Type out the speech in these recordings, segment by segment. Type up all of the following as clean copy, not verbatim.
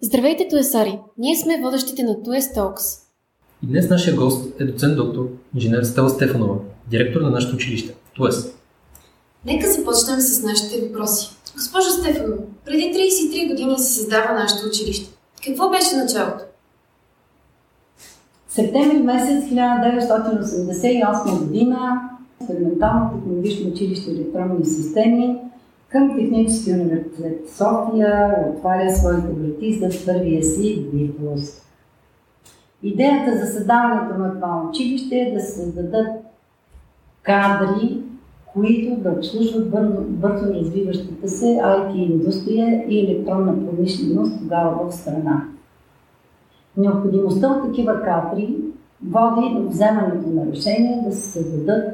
Здравейте, туесари! Ние сме водещите на ТУЕС Talks. И днес нашия гост е доцент доктор инженер Стела Стефанова, директор на нашето училище ТУЕС. Нека започнем с нашите въпроси. Госпожо Стефанова, преди 33 години се създава нашето училище. Какво беше началото? Септември месец 1988 година Фундаментално технологично училище електронни системи към Технически университет София отваря своите врати за първия си випуск. Идеята за създаването на това училище е да създадат кадри, които да обслужват бързо развиващата се IT индустрия и електронна промишленост тогава в страна. Необходимостта от такива кадри води до вземането на решение да се създадат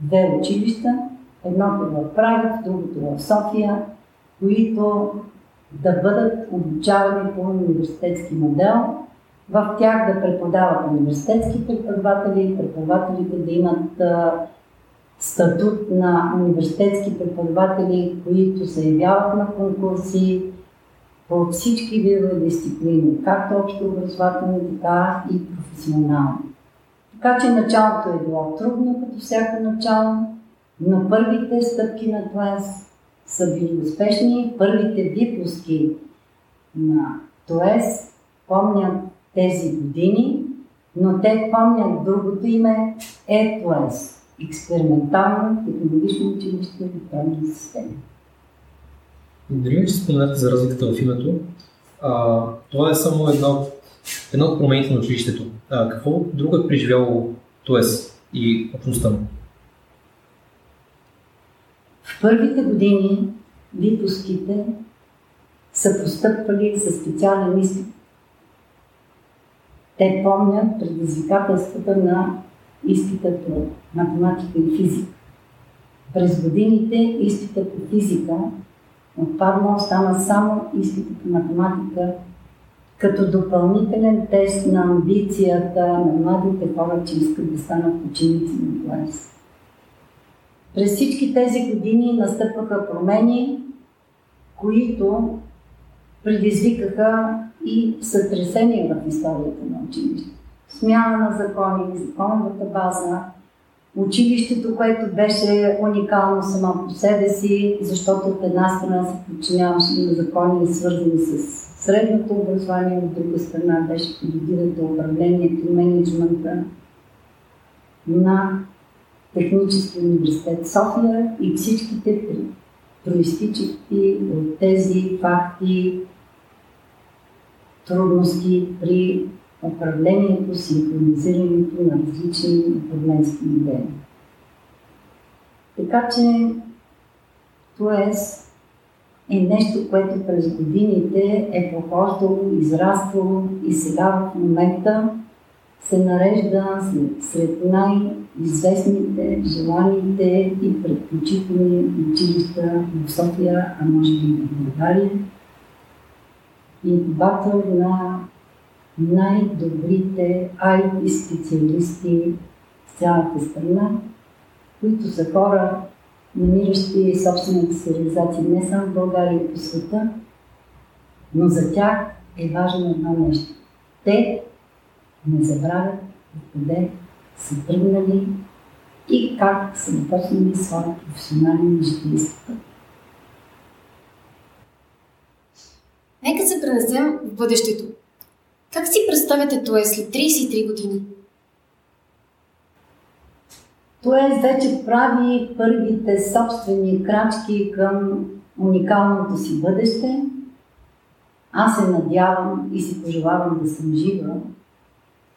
две училища, едното в Прага, другото в София, които да бъдат обучавани по университетски модел, в тях да преподават университетски преподаватели, преподавателите да имат статут на университетски преподаватели, които се явяват на конкурси по всички видове дисциплини, както общообразователни, така и професионални. Така че началото е било трудно, като всяко начало, но първите стъпки на ТУЕС са били успешни. Първите випуски на ТУЕС помнят тези години, но те помнят другото име е ТУЕС – експериментално технологично училище и електронни системи. Благодаря ви, че споменате за разликата в името. Това е само една от промените на училището. Какво друго е преживяло ТУЕС и общността му? В първите години випуските са постъпвали със специален изпит. Те помнят предизвикателствата на изпита по математика и физика. През годините изпита по физика отпадна, остана само изпита по математика като допълнителен тест на амбицията на младите хора, че искат да станат ученици на ТУЕС. През всички тези години настъпваха промени, които предизвикаха и сътресения в историята на училище. Смяна на закони, законовата база, училището, което беше уникално само по себе си, защото от една страна се подчиняваше на закони, свързани с средното образование, от друга страна беше подигирата управлението и менеджмента на Технически университет София и всичките произтичащи от тези факти трудности при управлението, синхронизирането на различни управленски модели. Така че ТУЕС е нещо, което през годините е прохождало, израствало и сега в момента се нарежда сред най-известните, желаните и предпочитани училища в София, а може би в България, инкубатор на най-добрите IT специалисти в цялата страна, които са хора, намиращи собствената си реализация не само в България, и по света, но за тях е важно едно нещо. Те не забравят откъде са тръгнали и как са започнали своя професионален житейски път. Нека се пренесем в бъдещето. Как си представяте ТУЕС след 33 години? ТУЕС вече прави първите собствени крачки към уникалното си бъдеще. Аз се надявам и си пожелавам да съм жива,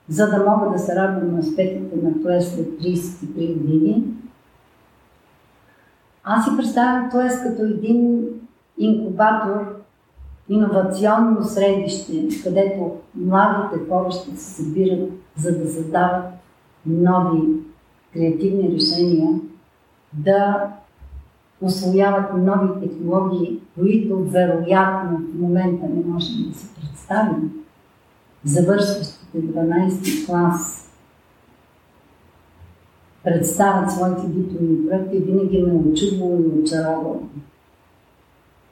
за да мога да се радвам на успехите на ТУЕС след 33 години. Аз си представям ТУЕС като един инкубатор, иновационно средище, където младите хора ще се събират, за да създават нови креативни решения, да освояват нови технологии, които вероятно в момента не можем да си представим. Завършващите 12 клас представят своите дипломни проекти и винаги ме очудвало и очаровало.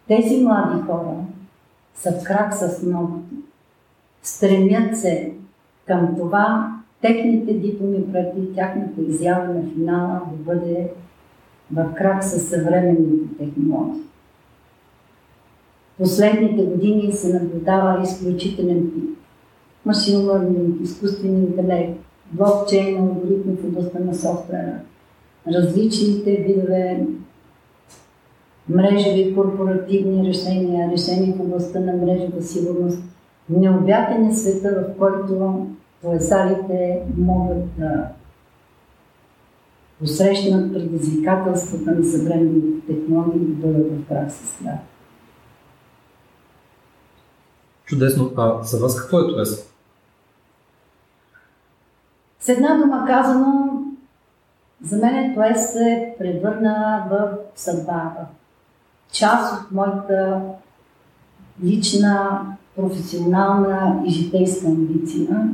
Тези млади хора са в крак с много. Стремят се към това техните дипломи преди тяхната изява на финала да бъде в крак с съвременните технологии. Последните години се наблюдава изключителен пик. Машин лърнинг, изкуствен интелект, блокчейн, алгоритми в областта на софтуера, различните видове мрежови корпоративни решения, решения в областта на мрежова сигурност. Необятен е света, в който ТУЕСарите могат да посрещнат предизвикателствата на съвременните технологии и да бъдат в крак с тях. Чудесно. А за вас какво е ТУЕС? С една дума казано, за мен ТУЕС се превърна в съдба. Част от моята лична, професионална и житейска амбиция.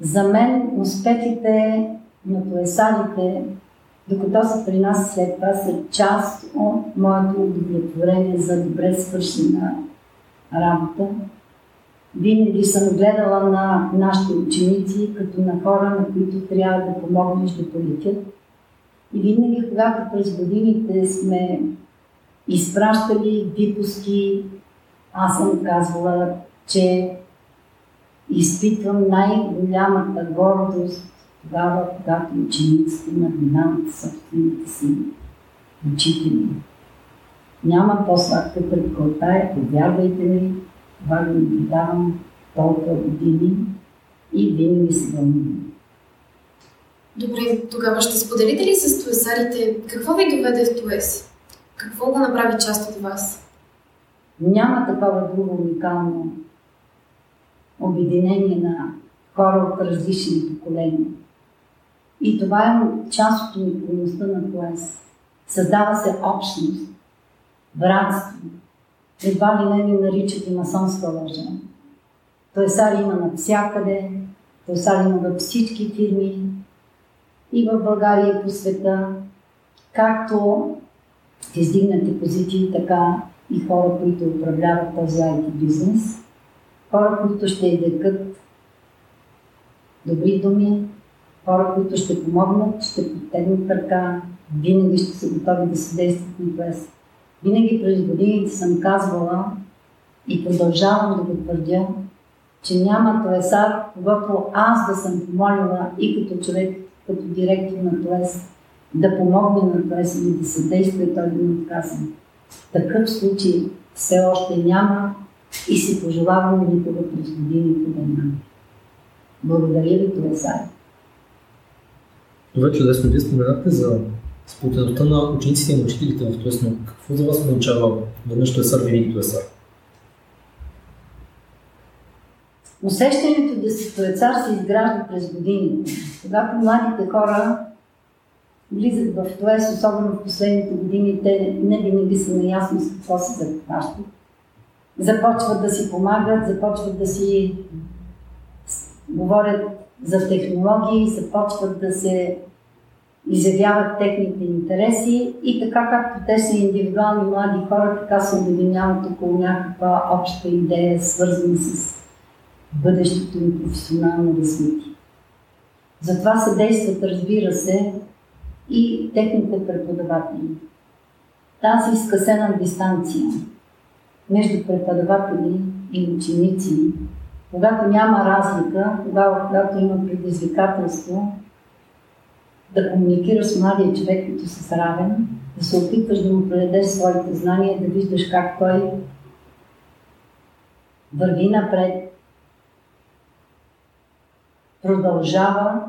За мен успехите на ТУЕСарите, докато са при нас след това, са част от моето удовлетворение за добре свършена работа. Винаги съм гледала на нашите ученици като на хора, на които трябва да помогнеш да полетят. И винаги, когато през годините сме изпращали випуски, аз съм казвала, че изпитвам най-голямата гордост тогава, когато учениците наблюдават собствените си учители. Няма по-сладка предколтая, повярвайте ми, това да наблюдавам толкова години и винаги се вълнувам. Добре, тогава ще споделите ли с ТУЕСарите какво ви доведе в ТУЕС? Какво го направи част от вас? Няма такова друго уникално обединение на хора от различни поколения. И това е част от уникалността на ТУЕС. Създава се общност, братство. Едва ли не ни наричат и масонска лъжа. ТУЕСари има навсякъде, ТУЕСари има във всички фирми, и в България и по света, както издигнати позиции, така и хора, които управляват този IT бизнес, хора, които ще изрекат добри думи, хора, които ще помогнат, ще подтегнат ръка, винаги ще са готови да съдействат на ТУЕС. Винаги през годините съм казвала и продължавам да го твърдя, че няма ТУЕСар, когато аз да съм помолила и като човек, като директор на ТУЕС, да помогне на ТУЕС и да съдейства, той да ми отказва. Такъв случай все още няма и си пожелавам никога през годините да няма. Благодаря ви, ТУЕСар. Това е чудесно. Вие споменахте за сплотеността на учениците и на учителите в ТУЕС, но какво за вас означава веднъж ТУЕСар, винаги ТУЕСар? Усещането да си ТУЕСар се изгражда през годините. Когато младите хора влизат в ТУЕС, особено в последните години, те не винаги са наясно с какво се захващат. Започват да си помагат, започват да си говорят за технологии, започват да се изявяват техните интереси и така както те са индивидуални млади хора, така се обединяват около някаква обща идея, свързана с бъдещето им професионално развитие. Затова съдействат, разбира се, и техните преподаватели. Тази скъсена дистанция между преподаватели и ученици, когато няма разлика, когато има предизвикателство, да комуникираш с младия човек, като си равен, да се опитваш да му предадеш своите знания, да виждаш как той върви напред, продължава,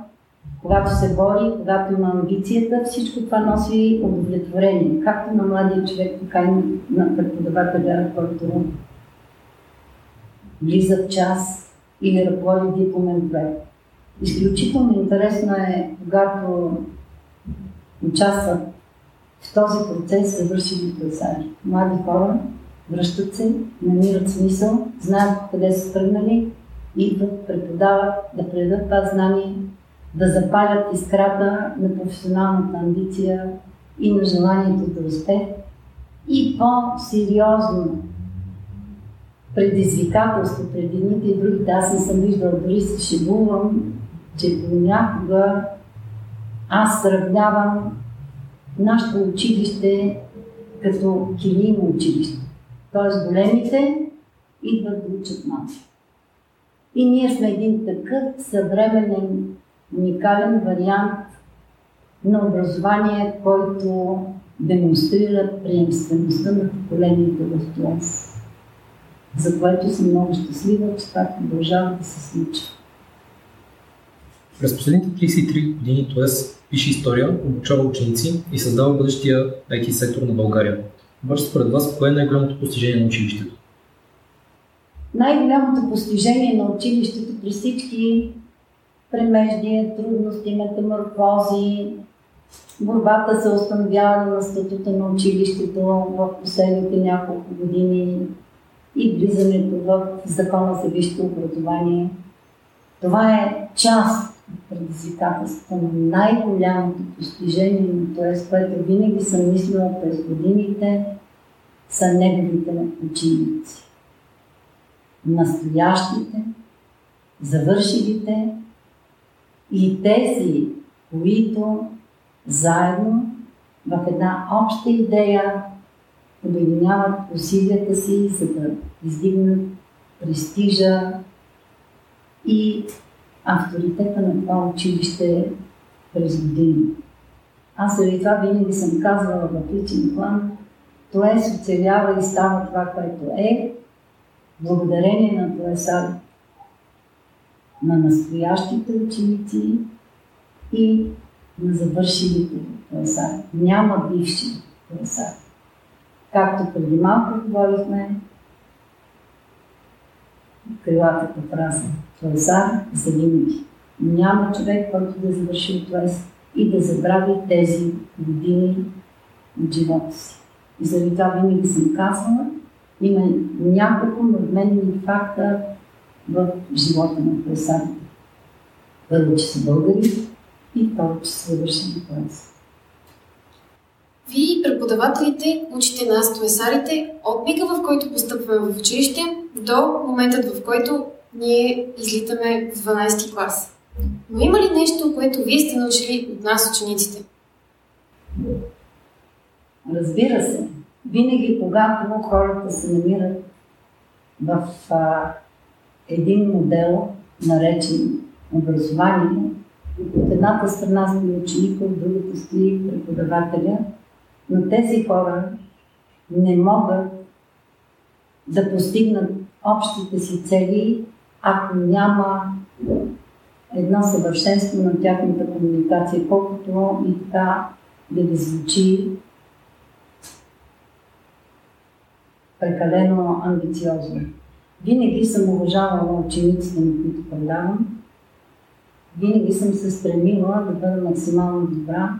когато се бори, когато има амбицията, всичко това носи удовлетворение, както на младия човек, така и на преподавателя, който влиза в час или ръководи дипломен проект. Изключително интересно е, когато участват в този процес завършили ТУЕСари. Млади хора връщат се, намират смисъл, знаят къде са тръгнали, идват, преподават, да предадат това знание, да запалят искрата на професионалната амбиция и на желанието да успех. И по-сериозно предизвикателство пред едните и другите. Аз не съм виждала, дори се шегувам, че понякога аз сравнявам нашето училище като килийно училище. Т.е. големите идват да учат малки. И ние сме един такъв съвременен, уникален вариант на образование, който демонстрира приемствеността на поколенията в ТУЕС. За което съм много щастлива, че това продължава да се случва. През последните 33 години ТУЕС пише история, обучава ученици и създава бъдещия IT сектор на България. Обаче според вас, кое е най-голямото постижение на училището? Най-голямото постижение на училището при всички премеждия, трудности, метаморфози, борбата за установяване на статута на училището в последните няколко години и влизането в Закона за висшето образование. Това е част от предизвикателството на най-голямото постижение, т.е. което винаги съм мислила през годините, са неговите ученици. Настоящите, завършилите и тези, които заедно в една обща идея обединяват усилията си, за да издигнат престижа и авторитета на това училище през години. Аз заради това винаги съм казвала в личен план, ТУЕС оцелява и става това, което е, благодарение на ТУЕСа, на настоящите ученици и на завършилите ТУЕСа. Няма бивши ТУЕСа. Както преди малко говорихме, крилатата фраза ТУЕСа за винаги. Няма човек, който да завърши ТУЕС и да забрави тези години от живота си. И заради това винаги съм казвала, има няколко надменни факта в живота на ТУЕСа. Първо, че са българи и второ, че са завършили ТУЕС. Вие, преподавателите, учите нас, ТУЕСарите, от мига, в който постъпваме в училище, до моментът, в който ние излитаме в 12-ти клас. Но има ли нещо, което вие сте научили от нас, учениците? Разбира се. Винаги, когато хората се намират в един модел, наречен образование, от едната страна стои ученика, от другата стои преподавателя, но тези хора не могат да постигнат общите си цели, ако няма едно съвършенство на тяхната комуникация, колкото и така да ви звучи прекалено амбициозно. Винаги съм уважавала учениците, на които предавам. Винаги съм се стремила да бъда максимално добра.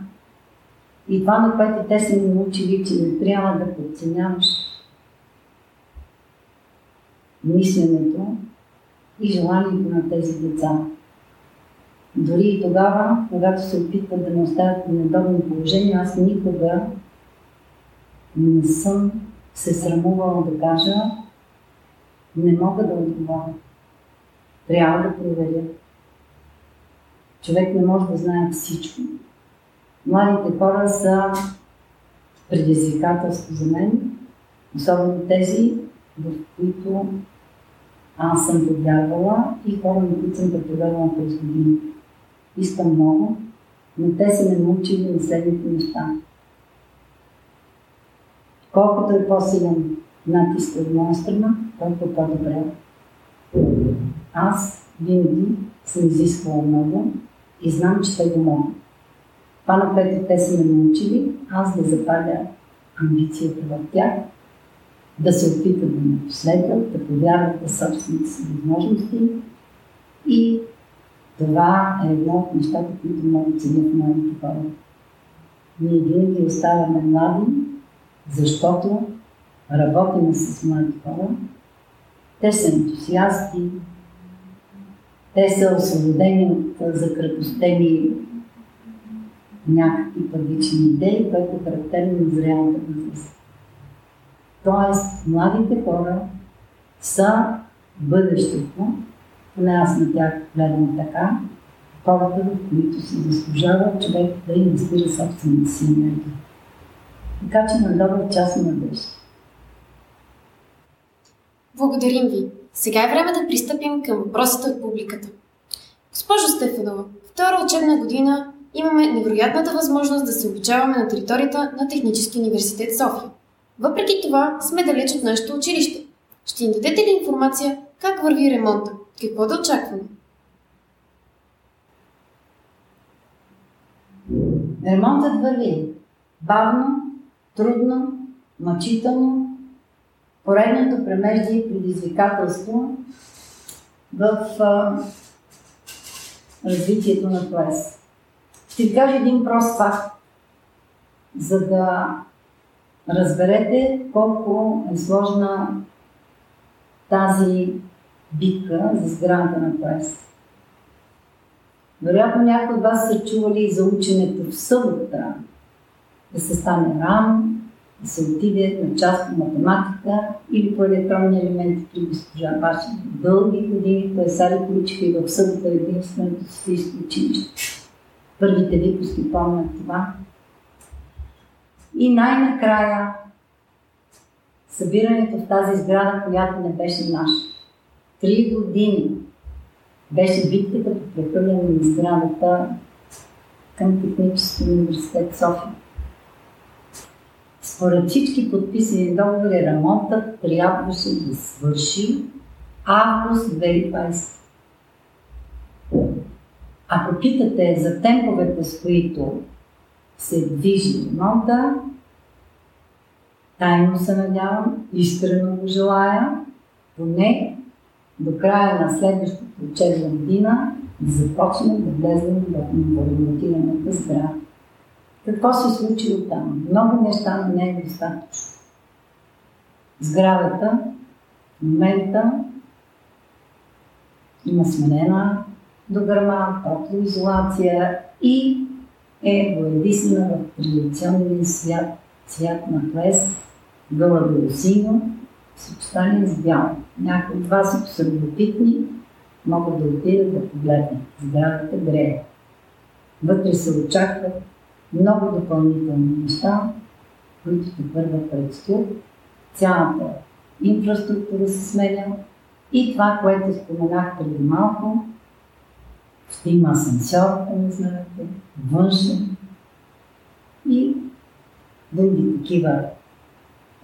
И това, на което те са ми научили, че не трябва да подценяваш мисленето и желанието на тези деца. Дори и тогава, когато се опитват да ме оставят в неудобно положение, аз никога не съм се срамувала да кажа, не мога да отговоря. Трябва да проверя. Човек не може да знае всичко. Младите хора са предизвикателство за мен, особено тези, в които аз съм подвярвала и хора, на които съм подвярвала през години. Искам много, но те са ме научили на следните неща. Колкото е по-силен натиск от моя страна, толкова по-добре. Аз винаги съм изисквала много и знам, че те го могат. Това, на което те са ме научили, аз да запаля амбицията в тях, да се опитат да ме последват, да повярват в собствените си възможности и това е едно от нещата, които много ценят моите хора. Ние винаги оставаме млади, защото работим с млади хора, те са ентусиасти, те са освободени от закрепостени някакви първични идеи, които е характерно на зрялата възраст. Тоест, младите хора са бъдещето, поне аз на тях гледам така, хората, в които си заслужава човек да инвестира собствената си енергия. Така че на добър час и надежда. Благодарим ви. Сега е време да пристъпим към въпросите от публиката. Госпожо Стефанова, втора учебна година имаме невероятната възможност да се обучаваме на територията на Технически университет София. Въпреки това сме далеч от нашето училище. Ще ни дадете ли информация как върви ремонта? Какво да очакваме? Ремонтът върви бавно, трудно, мъчително. Поредното премеждие и предизвикателство в развитието на ТУЕС. Ще ви кажа един прост факт, за да разберете колко е сложна тази битка за сградата на ТУЕС. Вероятно някои от вас са чували за ученето в събота, да се стане рано, да се отиде на част по математика или по електронни елементи при госпожа Паши. Дълги години поесарите учиха и в събота единственото софийско училище. Първите випуски помнят това. И най-накрая събирането в тази сграда, която не беше наша. 3 години беше битката по прехвърляне на сградата към Технически университет София. Според всички подписани договори, ремонтът трябваше да свърши август 2020. Ако питате за темповете, с които се движи ремонта, тайно се надявам, искрено го желая, поне до края на следващата учебна година да започнем да влезем в ремонтираната сграда. Какво се случило там? Много неща, но не е достатъчно. Сградата в момента има сменена дограма, противоизолация и е боядисана в традиционния свят на ТУЕС, гълъбо-синьо, съчетание с бяло. Някои от вас, ако са любопитни, могат да отидат да погледнат. Сградата грее. Вътре се очакват много допълнителни неща, които тепърва предстоят. Цялата инфраструктура се сменя и това, което споменах преди малко, ще има асансьор, ако не знаете, външен и други такива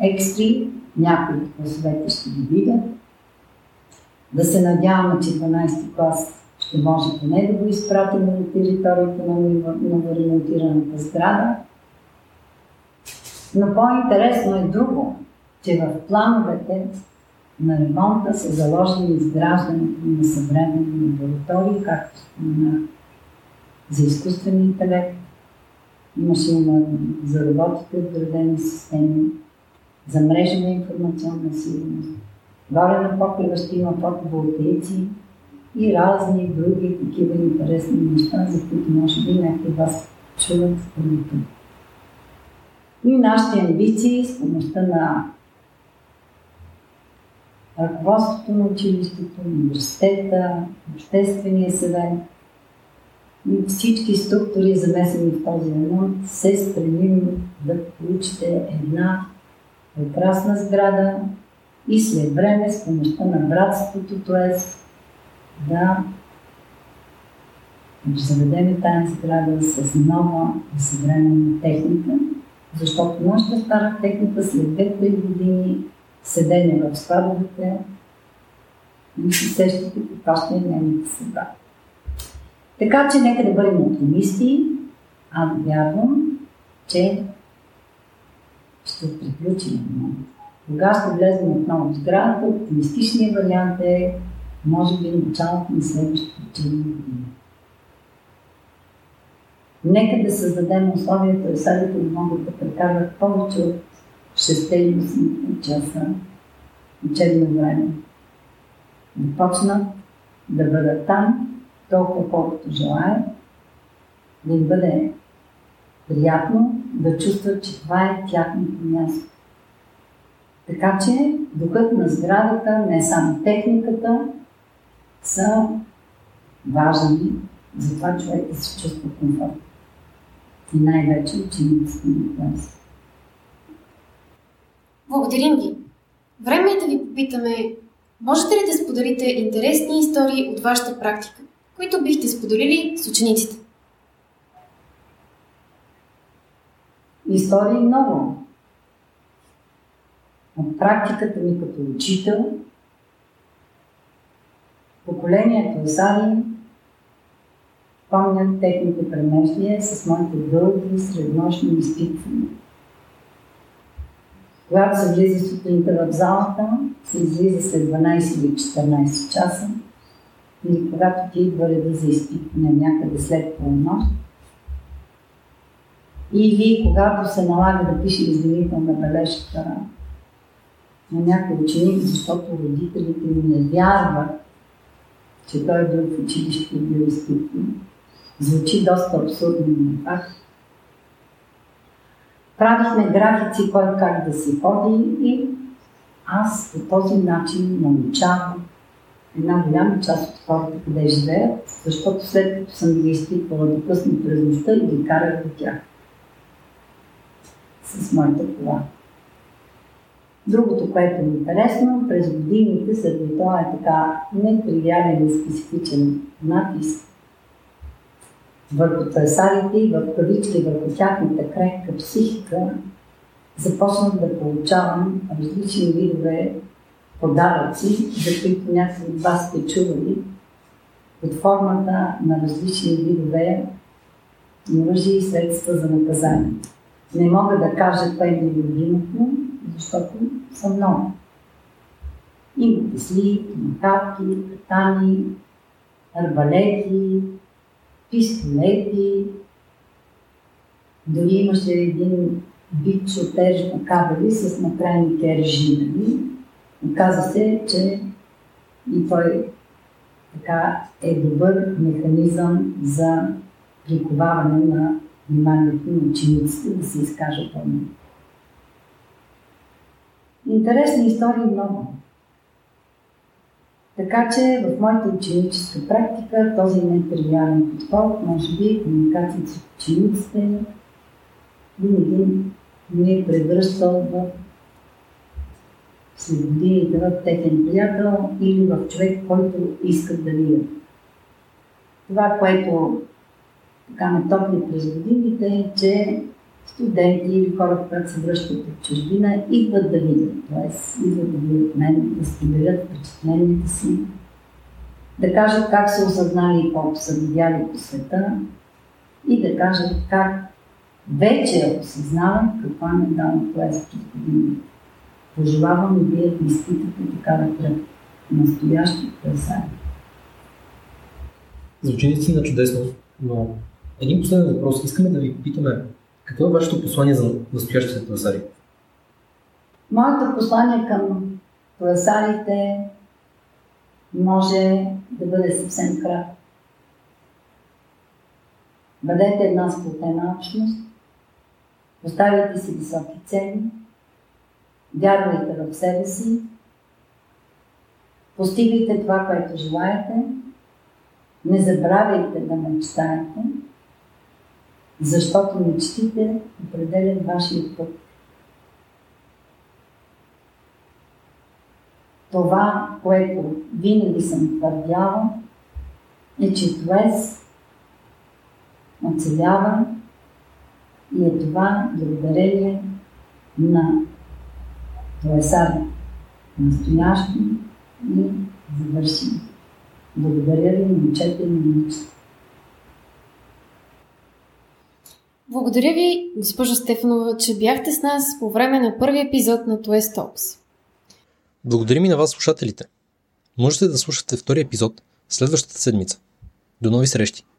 екстри, някои от класовете ще ги видят. Да се надяваме, че 12 клас ще може поне да го изпратим на територията на новоремонтираната сграда. Но по-интересно е друго, че в плановете на ремонта са заложени изграждането на съвременни лаборатории, както споменах, за изкуствен интелект, машина за роботите в градени системи, за мрежа на информационна сигурност. Горе на покрива ще има фотоволтаици и разни други такива интересни неща, за които може би някои вас чуват в първито. И нашите амбиции с помощта на ръководството на училището, университета, обществения съвет и всички структури, замесени в този ремонт, се стремим да получите една прекрасна сграда и след време с помощта на братството, т.е. да заведем тази сграда с нова съвременна техника, защото нашата стара техника след 2-3 години седене в складовете и се сещате каква ще е нейната съдба. Така че нека да бъдем оптимисти, аз вярвам, че ще приключим много. Кога ще влезем отново в сградата, оптимистичният вариант е може би началото на следващото учебна година. Нека да създадем условията и садите да могат да прекарват повече от 6-8 часа учебно време. Да почнат да бъдат там толкова колкото желаят, да им бъде приятно да чувстват, че това е тяхното място. Така че духът на сградата, не само техниката, са важни за това човек да се чувства комфортно. И най-вече учениците на ТУЕС. Благодарим ви! Време е да ви попитаме, можете ли да споделите интересни истории от вашата практика, които бихте споделили с учениците? Истории много. От практиката ми като учител, поколението Сали, помнят техните премеждия с моите дълги среднощни изпитвания. Когато се влиза сутринта в залата, се излиза след 12 или 14 часа, или когато ти идва реда за изпитване някъде след полунощ, или когато се налага да пише извинителна бележка на някой ученик, защото родителите му не вярват, че той е бил в училище и бил изпитан. Звучи доста абсурдно, но пак. Правихме графици, кой как да си ходи, и аз по този начин научавам една голяма част от хората, къде живеят, защото след като съм ги изпитвала до късно през нощта и ги карах до тях с моята кола. Другото, което е интересно, през годините след това е така неприятен и специфичен натиск върху търсарите и в кавички, върху тяхната крехка психика, започнах да получавам различни видове подаръци, за които някои от вас сте чували, под формата на различни видове оръжия и средства за наказание. Не мога да кажа кое е любимото, защото са много. Има песли, макарки, катани, арбалети, пистолети. Дори имаше един бич от тежка кабели с накрайните режими. Оказа се, че и той така е добър механизъм за приковаване на вниманието на учениците да се изкажат пълно. Интересни истории много. Така че в моята ученическа практика този непривиален подход, може би комуникацията с учениците, винаги ми е превръщал в след годините в техен приятел или в човек, който иска да види. Това, което така ме топли през годините, е, че студенти или хора, които се връщат от чужбина, идват да видят. Т.е. идват да видят мен, да споделят впечатленията си, да кажат как са осъзнали и колко са видяли по света и да кажат как вече осъзнават какво ме дава ТУЕС през годините. Пожелавам и вие да изпитате такава тръпка. Настоящи ТУЕС. За ученици на чудесно, но един последен въпрос. Искаме да ви попитаме, какво е вашето послание за настоящите ТУЕСари? Моето послание към ТУЕСарите може да бъде съвсем кратко. Бъдете една сплотена общност, поставяйте си високи цели, вярвайте в себе си, постигайте това, което желаете, не забравяйте да мечтаете, защото мечтите определят вашия път. Това, което винаги съм твърдяла, е, че ТУЕС оцелява и е това благодарение на ТУЕСарите, настоящи и завършени. Благодаря ви, момчета и момичета. Благодаря ви, госпожо Стефанова, че бяхте с нас по време на първи епизод на ТУЕС Talks. Благодарим и на вас, слушателите. Можете да слушате втори епизод следващата седмица. До нови срещи!